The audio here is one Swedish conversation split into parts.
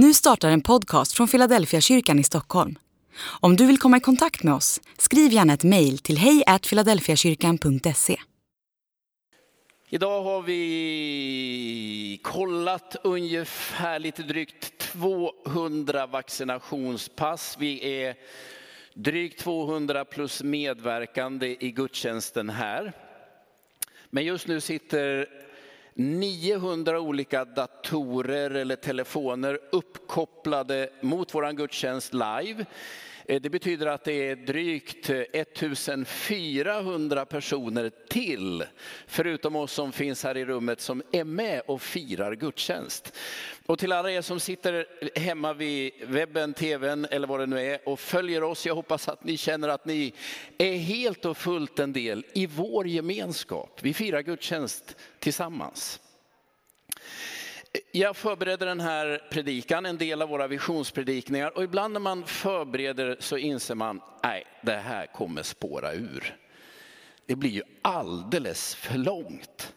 Nu startar en podcast från Philadelphiakyrkan i Stockholm. Om du vill komma i kontakt med oss, skriv gärna ett mejl till hej@filadelfiakyrkan.se. Idag har vi kollat ungefär lite drygt 200 vaccinationspass. Vi är drygt 200 plus medverkande i gudstjänsten här. Men just nu sitter 900 olika datorer eller telefoner uppkopplade mot våran gudstjänst live. Det betyder att det är drygt 1400 personer till, förutom oss som finns här i rummet, som är med och firar gudstjänst. Och till alla er som sitter hemma vid webben, tvn eller vad det nu är och följer oss, jag hoppas att ni känner att ni är helt och fullt en del i vår gemenskap. Vi firar gudstjänst tillsammans. Jag förbereder den här predikan, en del av våra visionspredikningar, och ibland när man förbereder så inser man, nej, det här kommer spåra ur. Det blir ju alldeles för långt.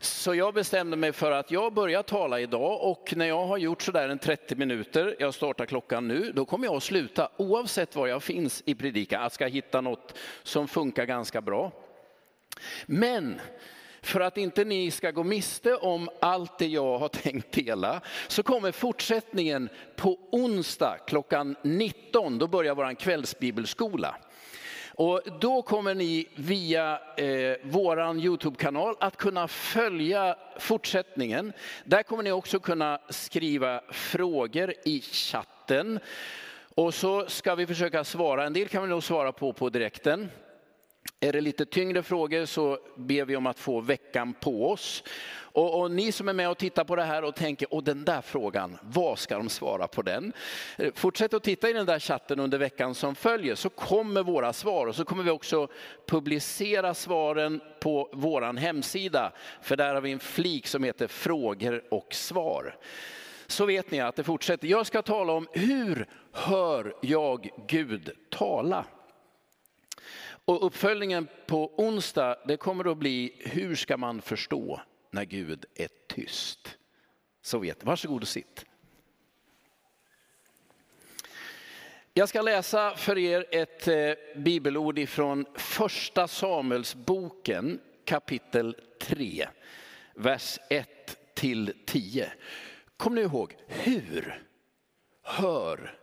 Så jag bestämde mig för att jag börjar tala idag, och när jag har gjort sådär en 30 minuter, jag startar klockan nu, då kommer jag att sluta oavsett var jag finns i predikan. Jag ska hitta något som funkar ganska bra. Men för att inte ni ska gå miste om allt det jag har tänkt dela, så kommer fortsättningen på onsdag klockan 19. Då börjar vår kvällsbibelskola. Och då kommer ni via vår YouTube-kanal att kunna följa fortsättningen. Där kommer ni också kunna skriva frågor i chatten. Och så ska vi försöka svara. En del kan vi nog svara på direkten. Är det lite tyngre frågor så ber vi om att få veckan på oss. Och ni som är med och tittar på det här och tänker, den där frågan, vad ska de svara på den? Fortsätt att titta i den där chatten under veckan som följer, så kommer våra svar. Och så kommer vi också publicera svaren på våran hemsida. För där har vi en flik som heter frågor och svar. Så vet ni att det fortsätter. Jag ska tala om hur hör jag Gud tala? Och uppföljningen på onsdag, det kommer att bli, hur ska man förstå när Gud är tyst? Så vet, varsågod och sitt. Jag ska läsa för er ett bibelord ifrån Första Samuelsboken, kapitel 3, vers 1-10. Kom nu ihåg, hur hör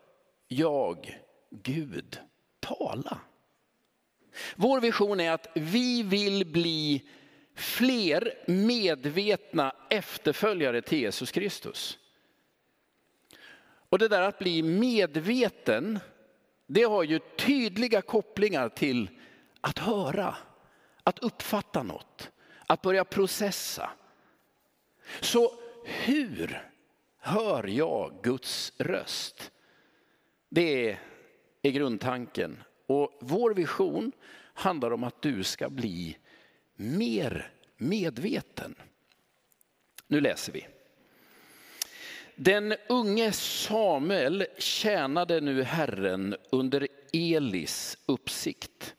jag Gud tala? Vår vision är att vi vill bli fler medvetna efterföljare till Jesus Kristus. Och det där att bli medveten, det har ju tydliga kopplingar till att höra, att uppfatta något, att börja processa. Så hur hör jag Guds röst? Det är grundtanken. Och vår vision handlar om att du ska bli mer medveten. Nu läser vi. Den unge Samuel tjänade nu Herren under Elis uppsikt.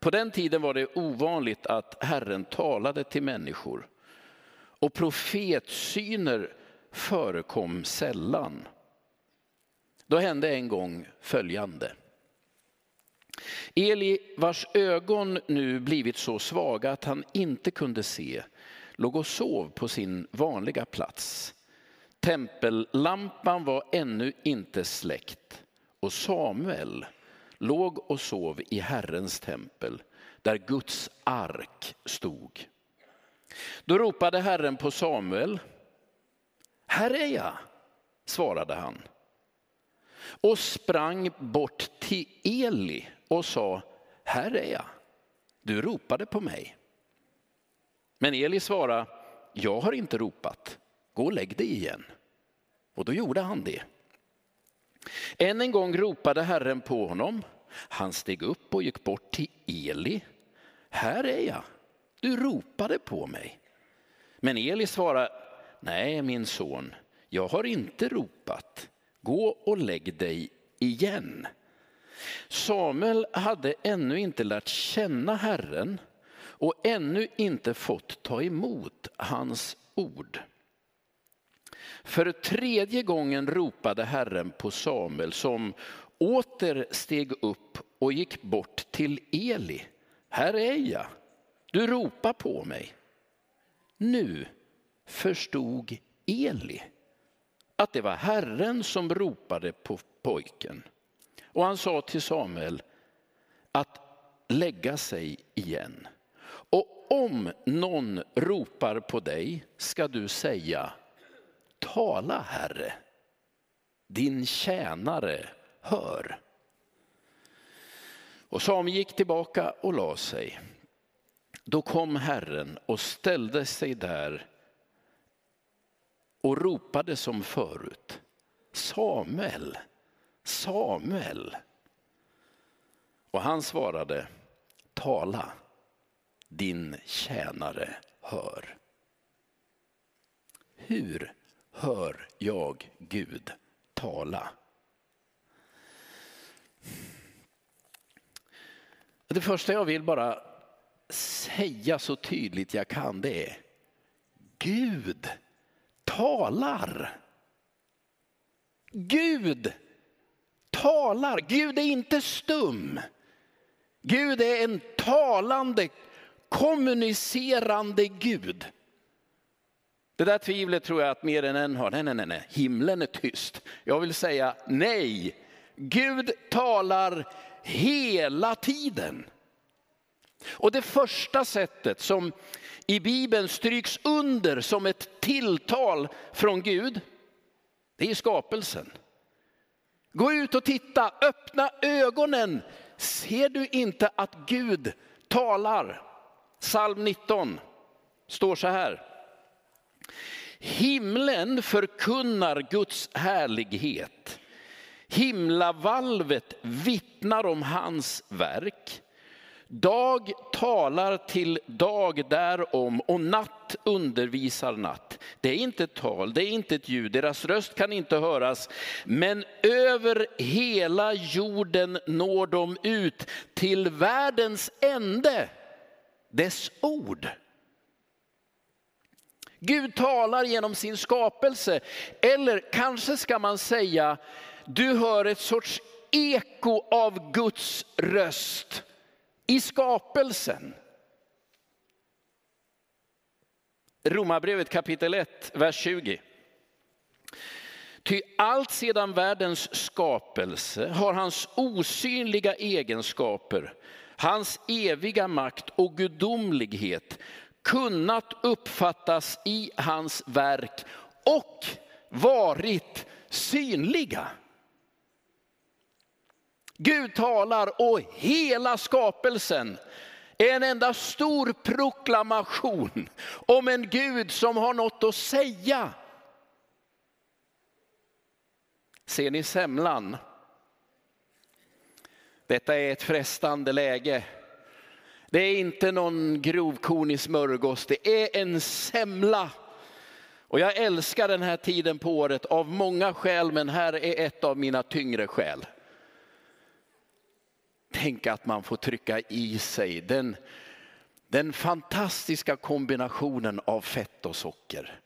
På den tiden var det ovanligt att Herren talade till människor. Och profetsyner förekom sällan. Då hände en gång följande. Eli, vars ögon nu blivit så svaga att han inte kunde se, låg och sov på sin vanliga plats. Tempellampan var ännu inte släckt, och Samuel låg och sov i Herrens tempel, där Guds ark stod. Då ropade Herren på Samuel. Här är jag, svarade han. Och sprang bort till Eli och sa, här är jag, du ropade på mig. Men Eli svarade, jag har inte ropat, gå och lägg dig igen. Och då gjorde han det. Än en gång ropade Herren på honom. Han steg upp och gick bort till Eli. Här är jag, du ropade på mig. Men Eli svarade, nej min son, jag har inte ropat. Gå och lägg dig igen. Samuel hade ännu inte lärt känna Herren och ännu inte fått ta emot hans ord. För tredje gången ropade Herren på Samuel, som åter steg upp och gick bort till Eli. Här är jag, du ropar på mig. Nu förstod Eli att det var Herren som ropade på pojken. Och han sa till Samuel att lägga sig igen. Och om någon ropar på dig ska du säga: tala, Herre, din tjänare hör. Och Samuel gick tillbaka och la sig. Då kom Herren och ställde sig där och ropade som förut: Samuel, Samuel. Och han svarade: tala, din tjänare hör. Hur hör jag Gud tala? Det första jag vill bara säga så tydligt jag kan, det är: Gud talar. Gud talar. Gud är inte stum. Gud är en talande, kommunicerande Gud. Det där tvivlet tror jag att mer än en har. Nej. Himlen är tyst. Jag vill säga nej. Gud talar hela tiden. Och det första sättet som i Bibeln stryks under som ett tilltal från Gud, det är skapelsen. Gå ut och titta, öppna ögonen. Ser du inte att Gud talar? Psalm 19 står så här: himlen förkunnar Guds härlighet. Himlavalvet vittnar om hans verk. Dag talar till dag därom och natt undervisar natt. Det är inte ett tal, det är inte ett ljud, deras röst kan inte höras. Men över hela jorden når de ut till världens ände, dess ord. Gud talar genom sin skapelse, eller kanske ska man säga: du hör ett sorts eko av Guds röst i skapelsen. Romarbrevet kapitel 1, vers 20. Ty allt sedan världens skapelse har hans osynliga egenskaper, hans eviga makt och gudomlighet kunnat uppfattas i hans verk och varit synliga. Gud talar, och hela skapelsen är en enda stor proklamation om en Gud som har något att säga. Ser ni semlan? Detta är ett frestande läge. Det är inte någon grovkorn i smörgås, det är en semla. Och jag älskar den här tiden på året av många skäl, men här är ett av mina tyngre skäl. Tänk att man får trycka i sig den fantastiska kombinationen av fett och socker.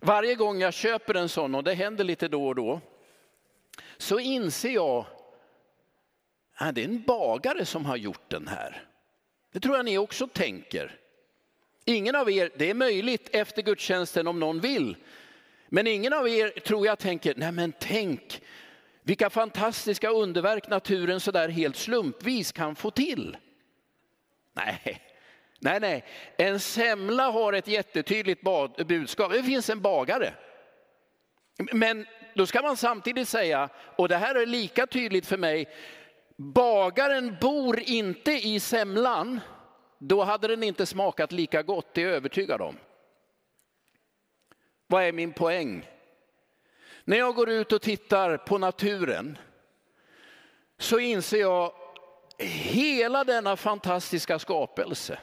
Varje gång jag köper en sån, och det händer lite då och då, så inser jag att det är en bagare som har gjort den här. Det tror jag ni också tänker. Ingen av er, det är möjligt efter gudstjänsten om någon vill, men ingen av er tror jag tänker: nej men tänk vilka fantastiska underverk naturen så där helt slumpvis kan få till. Nej. En semla har ett jättetydligt budskap. Det finns en bagare. Men då ska man samtidigt säga, och det här är lika tydligt för mig: bagaren bor inte i semlan. Då hade den inte smakat lika gott, det är jag övertygad om. Vad är min poäng? När jag går ut och tittar på naturen så inser jag hela denna fantastiska skapelse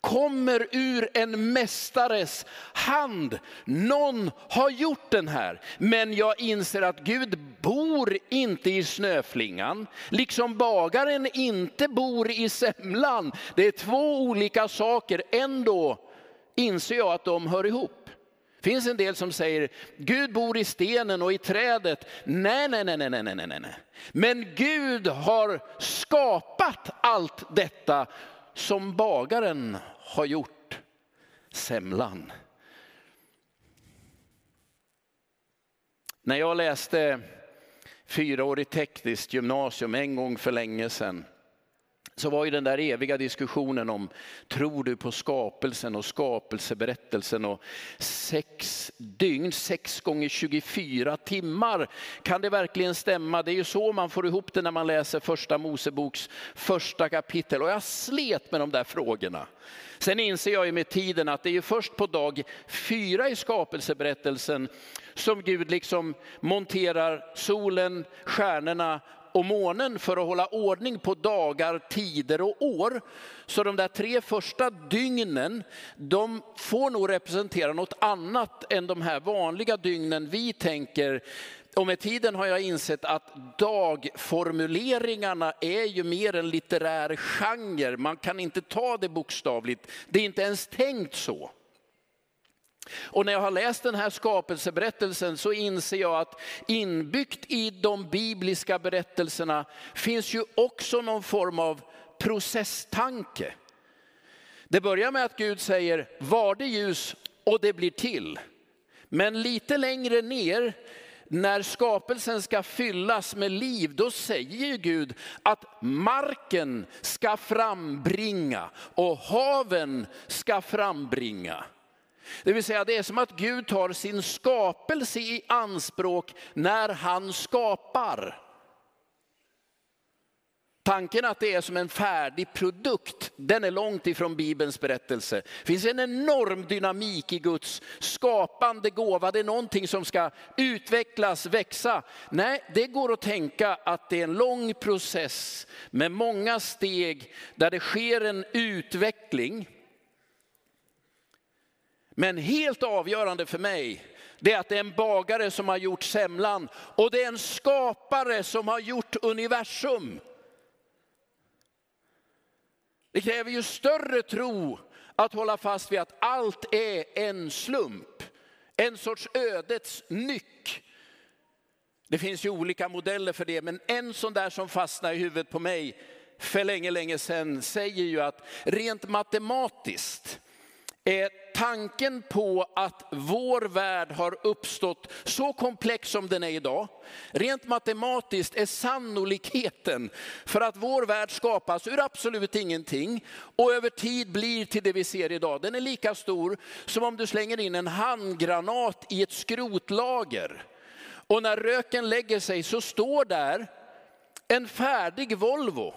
kommer ur en mästares hand. Någon har gjort den här. Men jag inser att Gud bor inte i snöflingan, liksom bagaren inte bor i semlan. Det är två olika saker. Ändå inser jag att de hör ihop. Det finns en del som säger, Gud bor i stenen och i trädet. Nej. Men Gud har skapat allt detta som bagaren har gjort semlan. När jag läste 4-årig tekniskt gymnasium en gång för länge sedan, så var ju den där eviga diskussionen om, tror du på skapelsen och skapelseberättelsen, och 6 dygn, 6 gånger 24 timmar. Kan det verkligen stämma? Det är ju så man får ihop det när man läser Första Moseboks första kapitel. Och jag slet med de där frågorna. Sen inser jag ju med tiden att det är ju först på dag 4 i skapelseberättelsen som Gud liksom monterar solen, stjärnorna och månen för att hålla ordning på dagar, tider och år. Så de där 3 första dygnen, de får nog representera något annat än de här vanliga dygnen vi tänker. Och med tiden har jag insett att dagformuleringarna är ju mer en litterär genre. Man kan inte ta det bokstavligt. Det är inte ens tänkt så. Och när jag har läst den här skapelseberättelsen så inser jag att inbyggt i de bibliska berättelserna finns ju också någon form av processtanke. Det börjar med att Gud säger, var det ljus och det blir till. Men lite längre ner, när skapelsen ska fyllas med liv, då säger ju Gud att marken ska frambringa och haven ska frambringa. Det vill säga, det är som att Gud tar sin skapelse i anspråk när han skapar. Tanken att det är som en färdig produkt, den är långt ifrån Bibelns berättelse. Det finns en enorm dynamik i Guds skapande gåva. Det är någonting som ska utvecklas, växa. Nej, det går att tänka att det är en lång process med många steg där det sker en utveckling. Men helt avgörande för mig, det är att det är en bagare som har gjort semlan. Och det är en skapare som har gjort universum. Det kräver ju större tro att hålla fast vid att allt är en slump. En sorts ödets nyck. Det finns ju olika modeller för det, men en sån där som fastnar i huvudet på mig för länge sedan säger ju att rent matematiskt är tanken på att vår värld har uppstått så komplex som den är idag. Rent matematiskt är sannolikheten för att vår värld skapas ur absolut ingenting och över tid blir till det vi ser idag, den är lika stor som om du slänger in en handgranat i ett skrotlager. Och när röken lägger sig så står där en färdig Volvo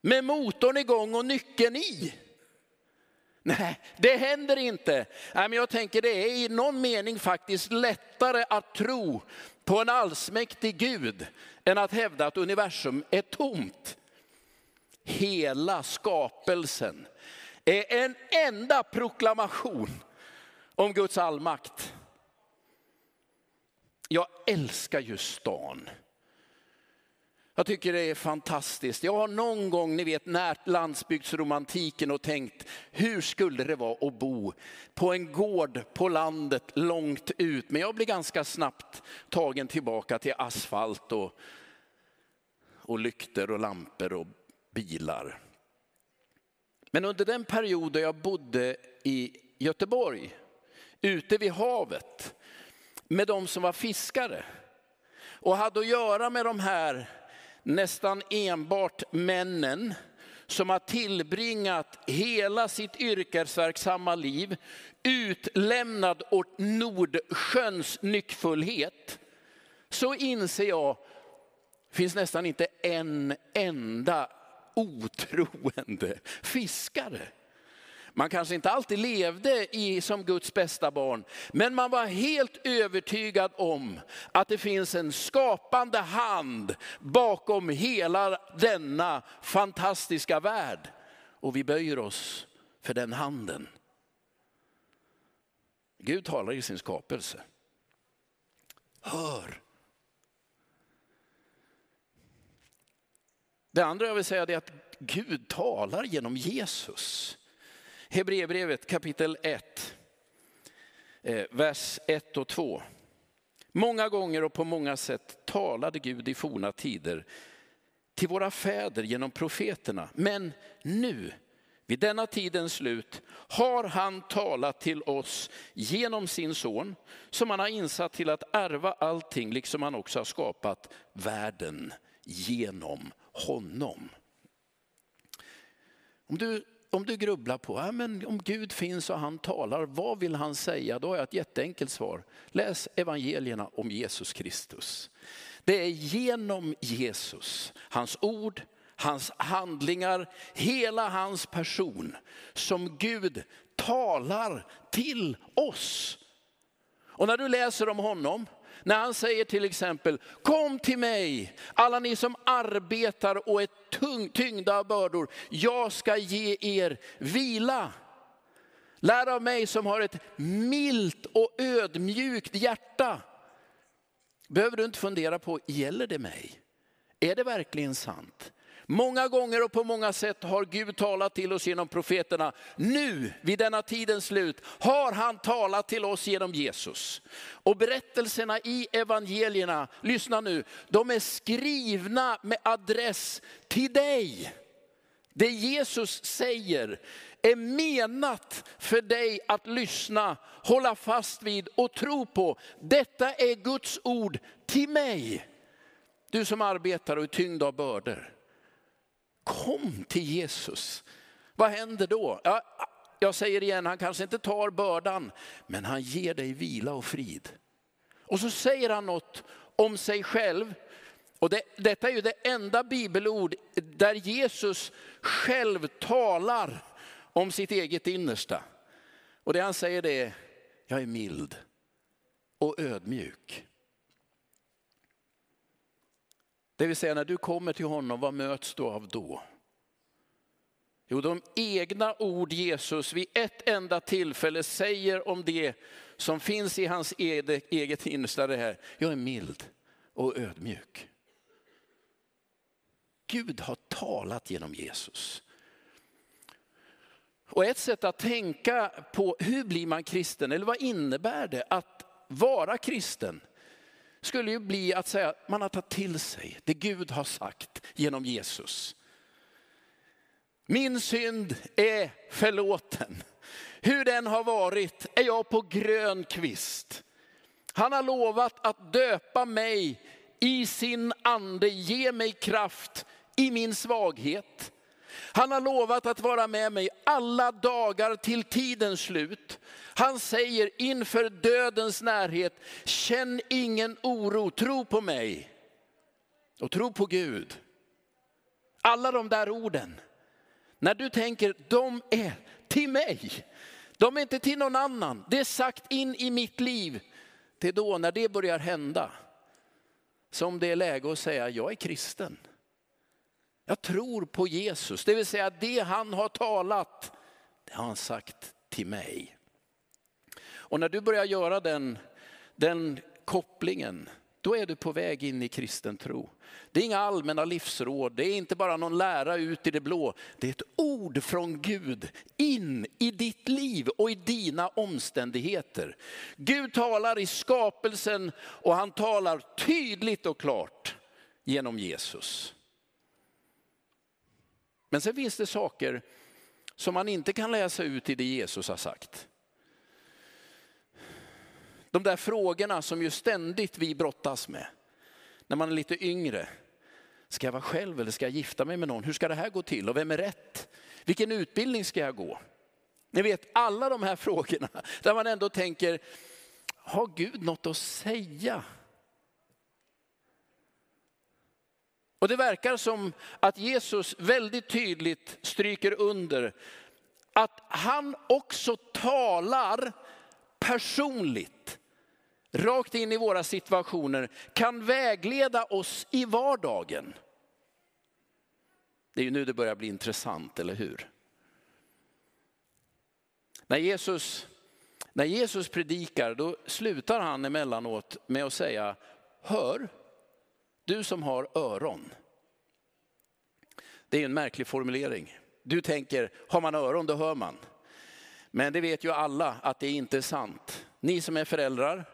med motorn igång och nyckeln i. Nej, det händer inte. Nej, men jag tänker det är i någon mening faktiskt lättare att tro på en allsmäktig Gud än att hävda att universum är tomt. Hela skapelsen är en enda proklamation om Guds allmakt. Jag älskar just stan. Jag tycker det är fantastiskt. Jag har någon gång, ni vet, närt landsbygdsromantiken och tänkt, hur skulle det vara att bo på en gård på landet långt ut. Men jag blir ganska snabbt tagen tillbaka till asfalt och lykter och lampor och bilar. Men under den period då jag bodde i Göteborg, ute vid havet, med de som var fiskare och hade att göra med de här nästan enbart männen som har tillbringat hela sitt yrkesverksamma liv utlämnad åt Nordsjöns nyckfullhet, så inser jag, det finns nästan inte en enda otroende fiskare. Man kanske inte alltid levde som Guds bästa barn, men man var helt övertygad om att det finns en skapande hand bakom hela denna fantastiska värld. Och vi böjer oss för den handen. Gud talar i sin skapelse. Hör! Det andra jag vill säga är att Gud talar genom Jesus. Hebreerbrevet kapitel 1. vers 1 och 2. Många gånger och på många sätt talade Gud i forna tider till våra fäder genom profeterna. Men nu, vid denna tidens slut, har han talat till oss genom sin son, som han har insatt till att ärva allting, liksom han också har skapat världen genom honom. Om du grubblar på, men om Gud finns och han talar, vad vill han säga? Då har jag ett jätteenkelt svar. Läs evangelierna om Jesus Kristus. Det är genom Jesus, hans ord, hans handlingar, hela hans person som Gud talar till oss. Och när du läser om honom, när han säger till exempel, kom till mig, alla ni som arbetar och är tyngda av bördor, jag ska ge er vila. Lär av mig som har ett milt och ödmjukt hjärta. Behöver du inte fundera på, gäller det mig? Är det verkligen sant? Många gånger och på många sätt har Gud talat till oss genom profeterna. Nu, vid denna tidens slut, har han talat till oss genom Jesus. Och berättelserna i evangelierna, lyssna nu, de är skrivna med adress till dig. Det Jesus säger är menat för dig att lyssna, hålla fast vid och tro på. Detta är Guds ord till mig. Du som arbetar och är tyngd av bördor. Kom till Jesus. Vad händer då? Ja, jag säger igen, han kanske inte tar bördan, men han ger dig vila och frid. Och så säger han något om sig själv. Och detta är ju det enda bibelord där Jesus själv talar om sitt eget innersta. Och det han säger det är, jag är mild och ödmjuk. Det vill säga, när du kommer till honom, vad möts du av då? Jo, de egna ord Jesus vid ett enda tillfälle säger om det som finns i hans eget innersta, det här. Jag är mild och ödmjuk. Gud har talat genom Jesus. Och ett sätt att tänka på hur blir man kristen, eller vad innebär det att vara kristen, skulle ju bli att säga att man har tagit till sig det Gud har sagt genom Jesus. Min synd är förlåten. Hur den har varit är jag på grön kvist. Han har lovat att döpa mig i sin ande, ge mig kraft i min svaghet. Han har lovat att vara med mig alla dagar till tidens slut. Han säger inför dödens närhet, känn ingen oro, tro på mig och tro på Gud. Alla de där orden, när du tänker, de är till mig, de är inte till någon annan. Det är sagt in i mitt liv. Det är då när det börjar hända som det är läge att säga, jag är kristen. Jag tror på Jesus, det vill säga det han har talat, det har han sagt till mig. Och när du börjar göra den kopplingen, då är du på väg in i kristen tro. Det är inga allmänna livsråd, det är inte bara någon lära ut i det blå. Det är ett ord från Gud in i ditt liv och i dina omständigheter. Gud talar i skapelsen och han talar tydligt och klart genom Jesus. Men sen finns det saker som man inte kan läsa ut i det Jesus har sagt. De där frågorna som ju ständigt vi brottas med. När man är lite yngre. Ska jag vara själv eller ska jag gifta mig med någon? Hur ska det här gå till och vem är rätt? Vilken utbildning ska jag gå? Ni vet alla de här frågorna där man ändå tänker, har Gud något att säga? Och det verkar som att Jesus väldigt tydligt stryker under att han också talar personligt, rakt in i våra situationer, kan vägleda oss i vardagen. Det är ju nu det börjar bli intressant, eller hur? När Jesus predikar, då slutar han emellanåt med att säga, hör. Du som har öron. Det är en märklig formulering. Du tänker, har man öron då hör man. Men det vet ju alla att det inte är sant. Ni som är föräldrar,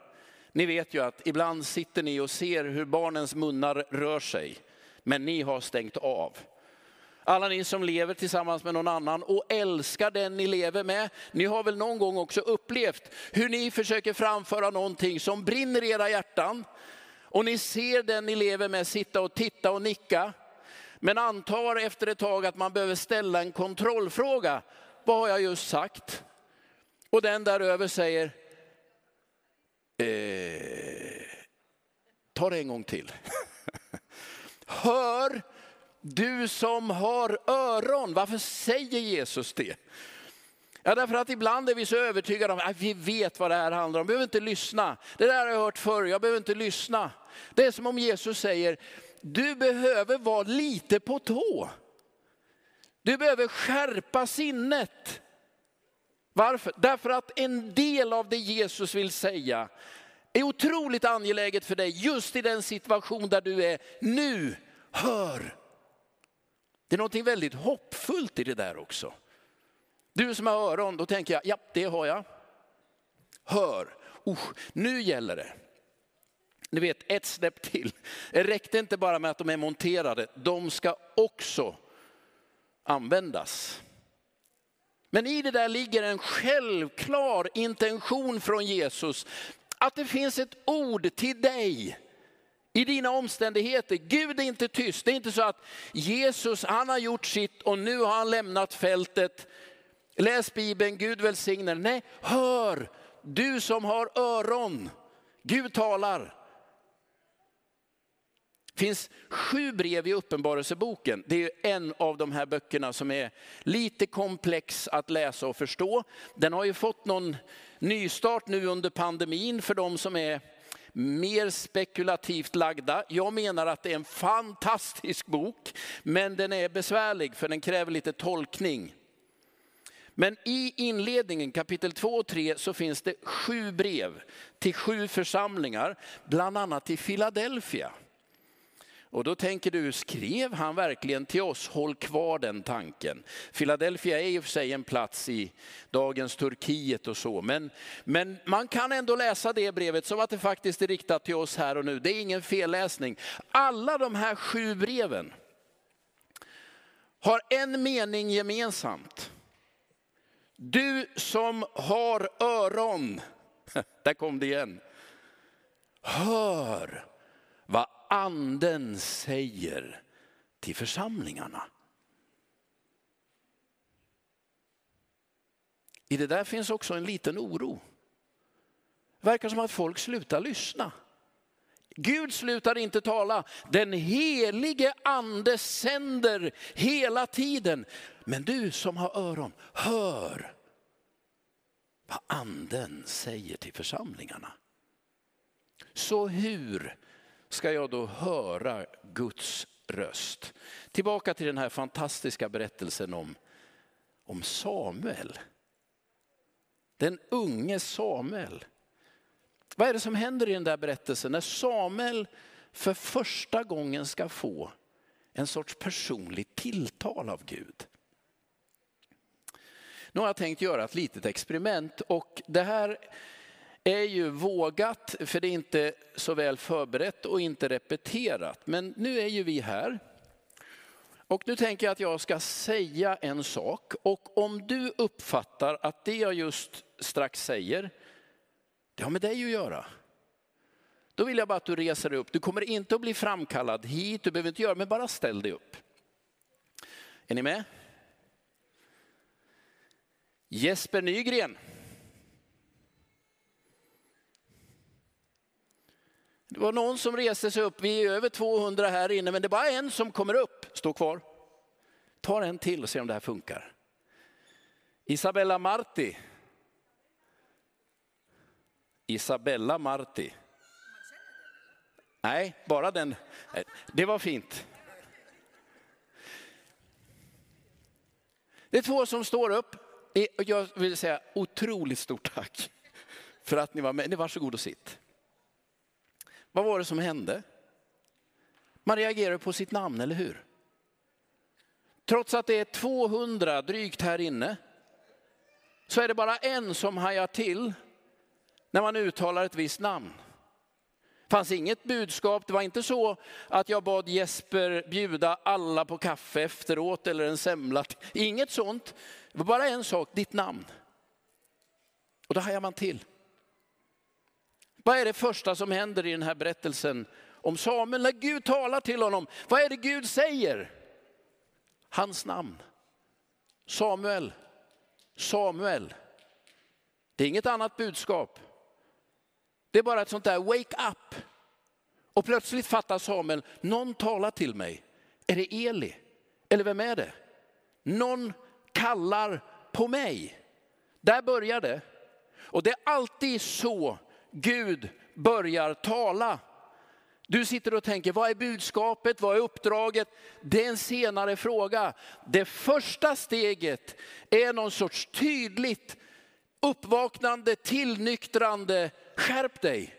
ni vet ju att ibland sitter ni och ser hur barnens munnar rör sig. Men ni har stängt av. Alla ni som lever tillsammans med någon annan och älskar den ni lever med. Ni har väl någon gång också upplevt hur ni försöker framföra någonting som brinner i era hjärtan. Och ni ser den ni lever med sitta och titta och nicka. Men antar efter ett tag att man behöver ställa en kontrollfråga. Vad har jag just sagt? Och den däröver säger... Ta det en gång till. Hör, du som har öron. Varför säger Jesus det? Ja, därför att ibland är vi så övertygade om att vi vet vad det här handlar om. Vi behöver inte lyssna. Det där har jag hört förr, jag behöver inte lyssna. Det är som om Jesus säger, du behöver vara lite på tå. Du behöver skärpa sinnet. Varför? Därför att en del av det Jesus vill säga är otroligt angeläget för dig just i den situation där du är nu. Hör! Det är något väldigt hoppfullt i det där också. Du som har öron, då tänker jag, ja det har jag. Hör! Usch, nu gäller det. Ni vet, ett snäpp till. Det räckte inte bara med att de är monterade, de ska också användas. Men i det där ligger en självklar intention från Jesus. Att det finns ett ord till dig i dina omständigheter. Gud är inte tyst. Det är inte så att Jesus, han har gjort sitt och nu har han lämnat fältet. Läs Bibeln, Gud välsignar. Nej, hör du som har öron. Gud talar. Det finns 7 brev i Uppenbarelseboken. Det är en av de här böckerna som är lite komplex att läsa och förstå. Den har ju fått någon nystart nu under pandemin för de som är mer spekulativt lagda. Jag menar att det är en fantastisk bok, men den är besvärlig för den kräver lite tolkning. Men i inledningen, kapitel 2 och 3, så finns det 7 brev till 7 församlingar, bland annat till Philadelphia. Och då tänker du, skrev han verkligen till oss? Håll kvar den tanken. Philadelphia är i och för sig en plats i dagens Turkiet och så. Men man kan ändå läsa det brevet som att det faktiskt är riktat till oss här och nu. Det är ingen felläsning. Alla de här 7 breven har en mening gemensamt. Du som har öron. Där kom det igen. Hör vad anden säger till församlingarna. I det där finns också en liten oro. Det verkar som att folk slutar lyssna. Gud slutar inte tala. Den helige ande sänder hela tiden. Men du som har öron, hör vad anden säger till församlingarna. Så hur ska jag då höra Guds röst? Tillbaka till den här fantastiska berättelsen om Samuel. Den unge Samuel. Vad är det som händer i den där berättelsen? När Samuel för första gången ska få en sorts personligt tilltal av Gud. Nu har jag tänkt göra ett litet experiment och det här är ju vågat för det är inte så väl förberett och inte repeterat. Men nu är ju vi här. Och nu tänker jag att jag ska säga en sak. Och om du uppfattar att det jag just strax säger, det har med dig att göra. Då vill jag bara att du reser dig upp. Du kommer inte att bli framkallad hit, du behöver inte göra, men bara ställ dig upp. Är ni med? Jesper Nygren. Det var någon som reste sig upp. Vi är över 200 här inne, men det är bara en som kommer upp. Stå kvar. Ta en till och se om det här funkar. Isabella Marti. Isabella Marti. Nej, bara den. Det var fint. Det är 2 som står upp. Jag vill säga otroligt stort tack för att ni var med. Ni varsågod och sitt. Vad var det som hände? Man reagerar på sitt namn, eller hur? Trots att det är 200 drygt här inne så är det bara en som hajar till. när man uttalar ett visst namn. Det fanns inget budskap, det var inte så att jag bad Jesper bjuda alla på kaffe efteråt eller en semla. Inget sånt, det var bara en sak, ditt namn. Och då hajar man till. Vad är det första som händer i den här berättelsen om Samuel när Gud talar till honom? Vad är det Gud säger? Hans namn. Samuel. Samuel. Det är inget annat budskap. Det är bara ett sånt där wake up. Och plötsligt fattar Samuel, någon talar till mig. Är det Eli? Eller vem är det? Någon kallar på mig. Där börjar det. Och det är alltid så Gud börjar tala. Du sitter och tänker, vad är budskapet? Vad är uppdraget? Det är en senare fråga. Det första steget är någon sorts tydligt uppvaknande, tillnyktrande, skärp dig.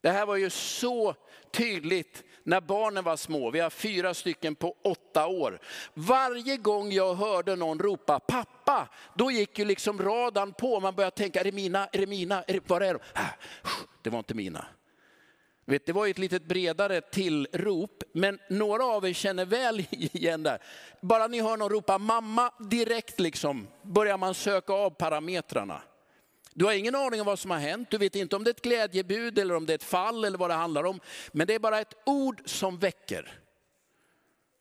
Det här var ju så tydligt när barnen var små. Vi har 4 stycken på 8 år. Varje gång jag hörde någon ropa pappa, då gick ju liksom radan på. Man började tänka, är det mina? Var är de? Det var inte mina. Det var ju ett litet bredare tillrop, men några av er känner väl igen där. Bara ni hör någon ropa mamma direkt liksom, börjar man söka av parametrarna. Du har ingen aning om vad som har hänt, du vet inte om det är ett glädjebud eller om det är ett fall eller vad det handlar om. Men det är bara ett ord som väcker.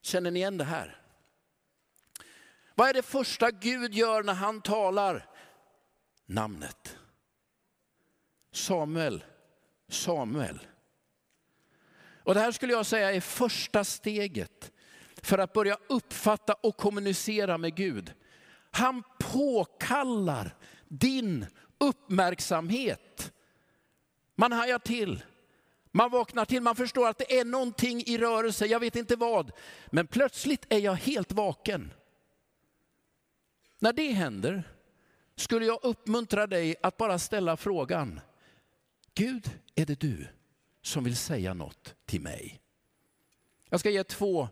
Känner ni igen det här? Vad är det första Gud gör när han talar? Namnet. Samuel, Samuel. Och det här skulle jag säga är första steget för att börja uppfatta och kommunicera med Gud. Han påkallar din uppmärksamhet. Man hajar till. Man vaknar till. Man förstår att det är någonting i rörelse. Jag vet inte vad. Men plötsligt är jag helt vaken. När det händer skulle jag uppmuntra dig att bara ställa frågan. Gud, är det du som vill säga något till mig? Jag ska ge 2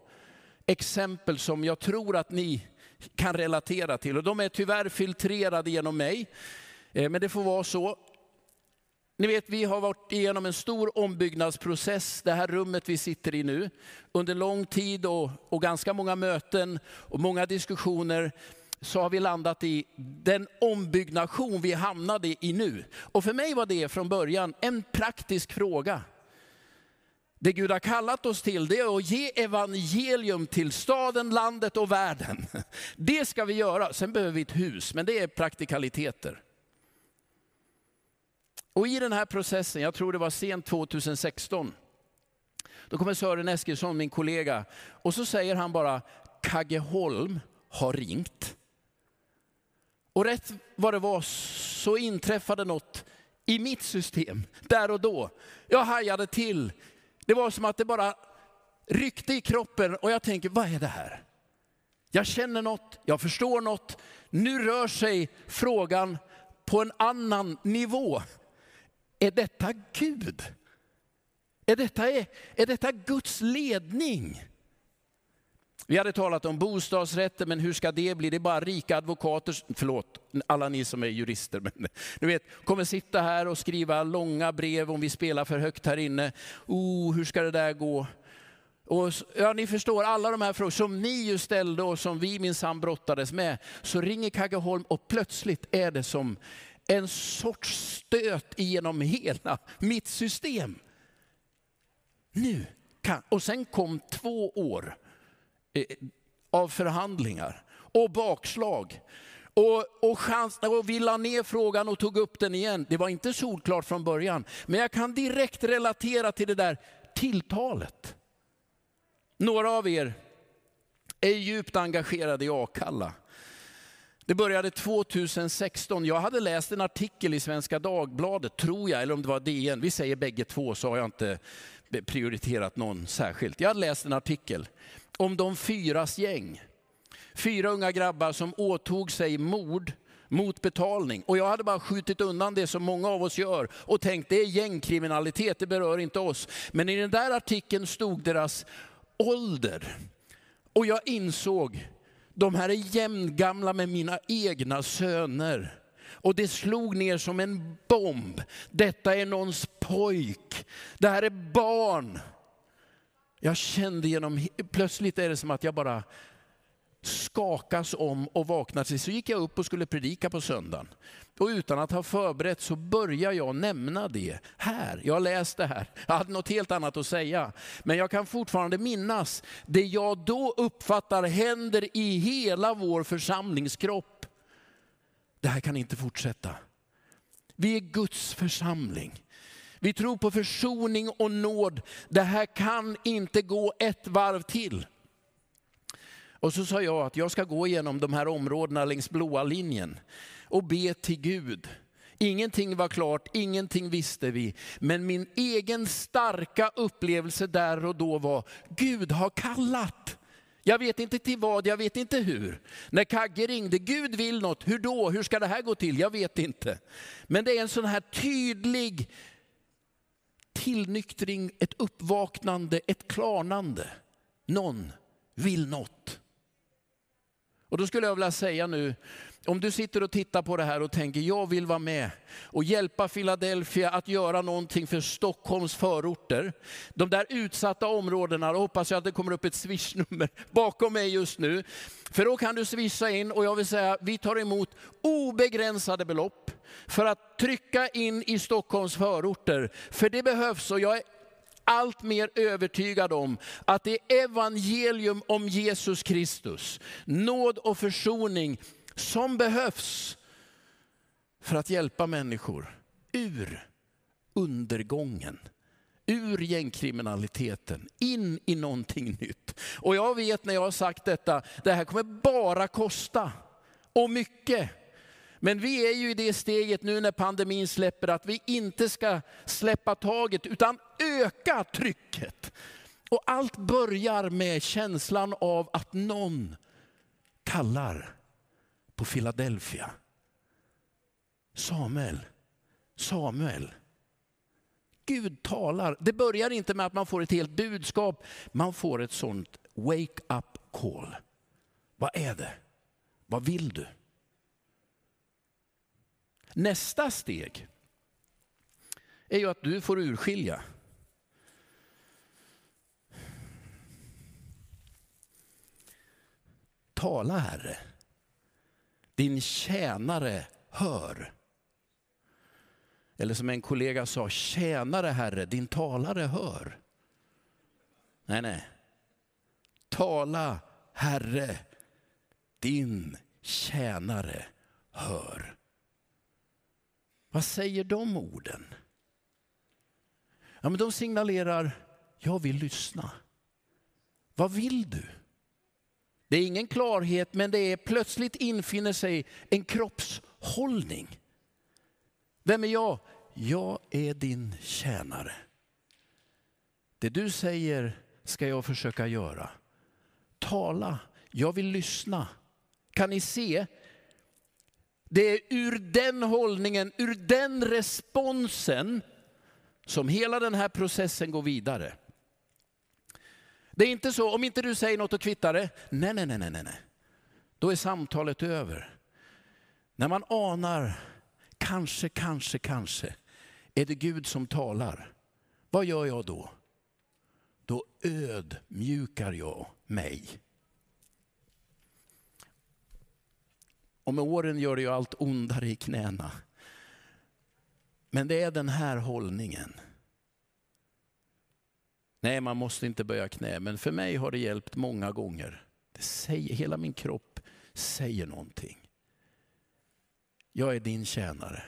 exempel som jag tror att ni kan relatera till. Och de är tyvärr filtrerade genom mig. Men det får vara så. Ni vet, vi har varit igenom en stor ombyggnadsprocess. Det här rummet vi sitter i nu. Under lång tid och ganska många möten och många diskussioner så har vi landat i den ombyggnation vi hamnade i nu. Och för mig var det från början en praktisk fråga. Det Gud har kallat oss till, det är att ge evangelium till staden, landet och världen. Det ska vi göra. Sen behöver vi ett hus, men det är praktikaliteter. Och i den här processen, jag tror det var sent 2016. Då kommer Sören Näskensson, min kollega. Och så säger han bara, Kageholm har ringt. Och rätt vad det var så inträffade något i mitt system. Där och då. Jag hajade till. Det var som att det bara ryckte i kroppen och jag tänker, vad är det här? Jag känner något, jag förstår något. Nu rör sig frågan på en annan nivå. Är detta Gud? Är detta Guds ledning? Vi hade talat om bostadsrätter, men hur ska det bli? Det är bara rika advokater, förlåt alla ni som är jurister, men ni vet, kommer sitta här och skriva långa brev om vi spelar för högt här inne. Hur ska det där gå? Och ja, ni förstår alla de här frågor som ni ju ställde och som vi minsann brottades med. Så ringer Kageholm och plötsligt är det som en sorts stöt genom hela mitt system. Nu kan, och sen kom 2 år av förhandlingar och bakslag och chanser och vi la ner frågan och tog upp den igen. Det var inte solklart från början, men jag kan direkt relatera till det där tilltalet. Några av er är djupt engagerade i Akalla. Det började 2016. Jag hade läst en artikel i Svenska Dagbladet, tror jag, eller om det var DN. Vi säger bägge två, så har jag inte prioriterat någon särskilt. Jag hade läst en artikel om de 4:s gäng. 4 unga grabbar som åtog sig mord mot betalning. Och jag hade bara skjutit undan det som många av oss gör. Och tänkt, det är gängkriminalitet, det berör inte oss. Men i den där artikeln stod deras ålder. Och jag insåg, de här är jämngamla med mina egna söner. Och det slog ner som en bomb. Detta är någons pojk. Det här är barn. Jag kände genom, plötsligt är det som att jag bara skakas om och vaknar till. Så gick jag upp och skulle predika på söndagen. Och utan att ha förberett så började jag nämna det här. Jag läste det här. Jag hade något helt annat att säga. Men jag kan fortfarande minnas det jag då uppfattar händer i hela vår församlingskropp. Det här kan inte fortsätta. Vi är Guds församling. Vi tror på försoning och nåd. Det här kan inte gå ett varv till. Och så sa jag att jag ska gå igenom de här områdena längs blåa linjen och be till Gud. Ingenting var klart, ingenting visste vi. Men min egen starka upplevelse där och då var, Gud har kallat. Jag vet inte till vad, jag vet inte hur. När Kagge ringde, Gud vill något, hur då? Hur ska det här gå till? Jag vet inte. Men det är en sån här tydlig tillnyktring, ett uppvaknande, ett klarnande. Någon vill något. Och då skulle jag vilja säga nu, om du sitter och tittar på det här och tänker jag vill vara med och hjälpa Philadelphia att göra någonting för Stockholms förorter. De där utsatta områdena, då hoppas jag att det kommer upp ett swishnummer bakom mig just nu. För då kan du swisha in och jag vill säga vi tar emot obegränsade belopp för att trycka in i Stockholms förorter. För det behövs och jag är allt mer övertygad om att det är evangelium om Jesus Kristus, nåd och försoning som behövs för att hjälpa människor ur undergången, ur gängkriminaliteten, in i någonting nytt. Och jag vet när jag har sagt detta, det här kommer bara kosta och mycket. Men vi är ju i det steget nu när pandemin släpper att vi inte ska släppa taget utan öka trycket. Och allt börjar med känslan av att någon kallar på Philadelphia. Samuel. Gud talar. Det börjar inte med att man får ett helt budskap. Man får ett sånt wake up call. Vad är det? Vad vill du? Nästa steg är ju att du får urskilja. Tala, Herre. Din tjänare hör. Eller som en kollega sa, tjänare Herre, din talare hör. Nej. Tala, Herre, din tjänare hör. Vad säger de orden? Ja, men de signalerar, jag vill lyssna. Vad vill du? Det är ingen klarhet, men det är plötsligt infinner sig en kroppshållning. Vem är jag? Jag är din tjänare. Det du säger ska jag försöka göra. Tala, jag vill lyssna. Kan ni se? Det är ur den hållningen, ur den responsen som hela den här processen går vidare. Det är inte så, om inte du säger något och kvittar det, nej. Då är samtalet över. När man anar, kanske, är det Gud som talar. Vad gör jag då? Då ödmjukar jag mig. Och med åren gör det ju allt ondare i knäna. Men det är den här hållningen. Nej, man måste inte böja knä. Men för mig har det hjälpt många gånger. Hela min kropp säger någonting. Jag är din tjänare.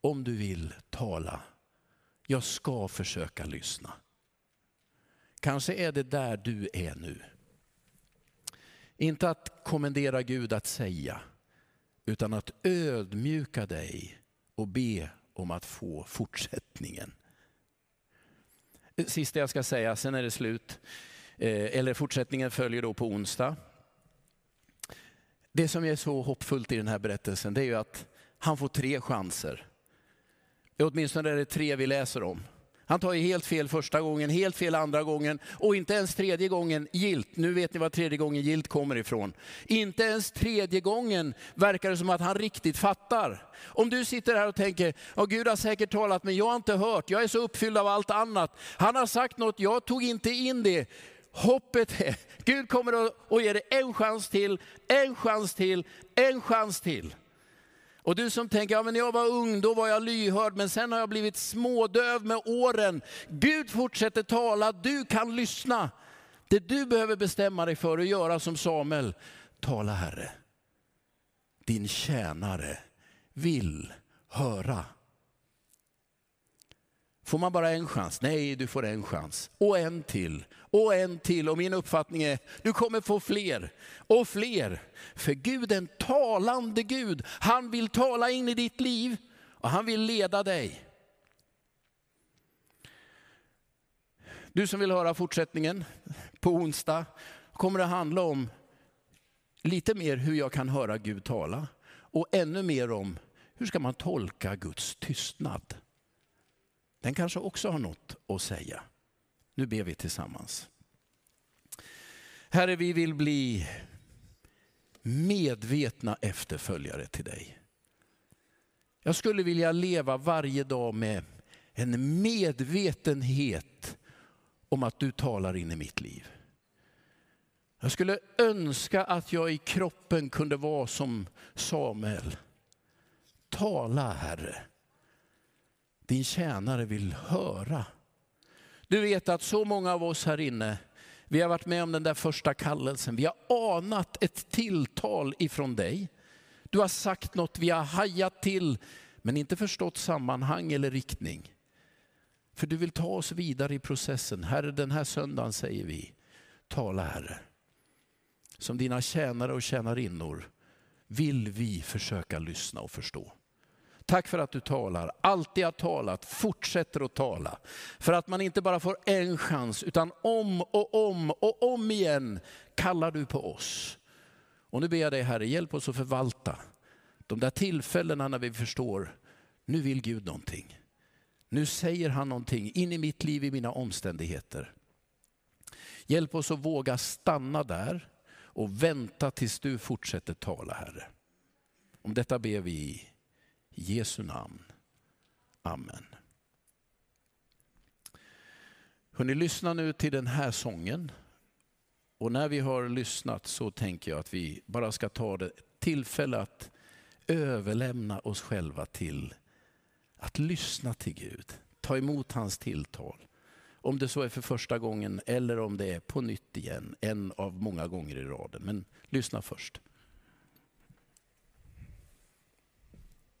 Om du vill tala. Jag ska försöka lyssna. Kanske är det där du är nu. Inte att kommendera Gud att säga. Utan att ödmjuka dig och be om att få fortsättningen. Sista jag ska säga, sen är det slut. Eller fortsättningen följer då på onsdag. Det som är så hoppfullt i den här berättelsen, det är ju att han får 3 chanser. Åtminstone är det 3 vi läser om. Han tar ju helt fel första gången, helt fel andra gången och inte ens tredje gången gilt. Nu vet ni var tredje gången gilt kommer ifrån. Inte ens tredje gången verkar det som att han riktigt fattar. Om du sitter här och tänker, ja, Gud har säkert talat men jag har inte hört, jag är så uppfylld av allt annat. Han har sagt något, jag tog inte in det. Hoppet är, Gud kommer och ger dig en chans till, en chans till, en chans till. Och du som tänker, ja men när jag var ung då var jag lyhörd men sen har jag blivit smådöv med åren. Gud fortsätter tala, du kan lyssna. Det du behöver bestämma dig för att göra som Samuel. Tala Herre, din tjänare vill höra. Får man bara en chans? Nej, du får en chans. Och en till. Och en till. Och min uppfattning är, du kommer få fler. Och fler. För Gud är en talande Gud. Han vill tala in i ditt liv. Och han vill leda dig. Du som vill höra fortsättningen på onsdag. Kommer det handla om lite mer hur jag kan höra Gud tala. Och ännu mer om hur ska man tolka Guds tystnad. Den kanske också har något att säga. Nu ber vi tillsammans. Herre, vi vill bli medvetna efterföljare till dig. Jag skulle vilja leva varje dag med en medvetenhet om att du talar in i mitt liv. Jag skulle önska att jag i kroppen kunde vara som Samuel. Tala, Herre. Din tjänare vill höra. Du vet att så många av oss här inne, vi har varit med om den där första kallelsen. Vi har anat ett tilltal ifrån dig. Du har sagt något, vi har hajat till, men inte förstått sammanhang eller riktning. För du vill ta oss vidare i processen. Herre, den här söndagen säger vi, tala Herre. Som dina tjänare och tjänarinnor vill vi försöka lyssna och förstå. Tack för att du talar, alltid har talat, fortsätter att tala. För att man inte bara får en chans utan om och om igen kallar du på oss. Och nu ber jag dig Herre, hjälp oss att förvalta de där tillfällena när vi förstår, nu vill Gud någonting. Nu säger han någonting in i mitt liv, i mina omständigheter. Hjälp oss att våga stanna där och vänta tills du fortsätter tala Herre. Om detta ber vi i Jesu namn. Amen. Hörrni, lyssna nu till den här sången. Och när vi har lyssnat så tänker jag att vi bara ska ta det tillfälle att överlämna oss själva till att lyssna till Gud. Ta emot hans tilltal. Om det så är för första gången eller om det är på nytt igen. En av många gånger i raden. Men lyssna först.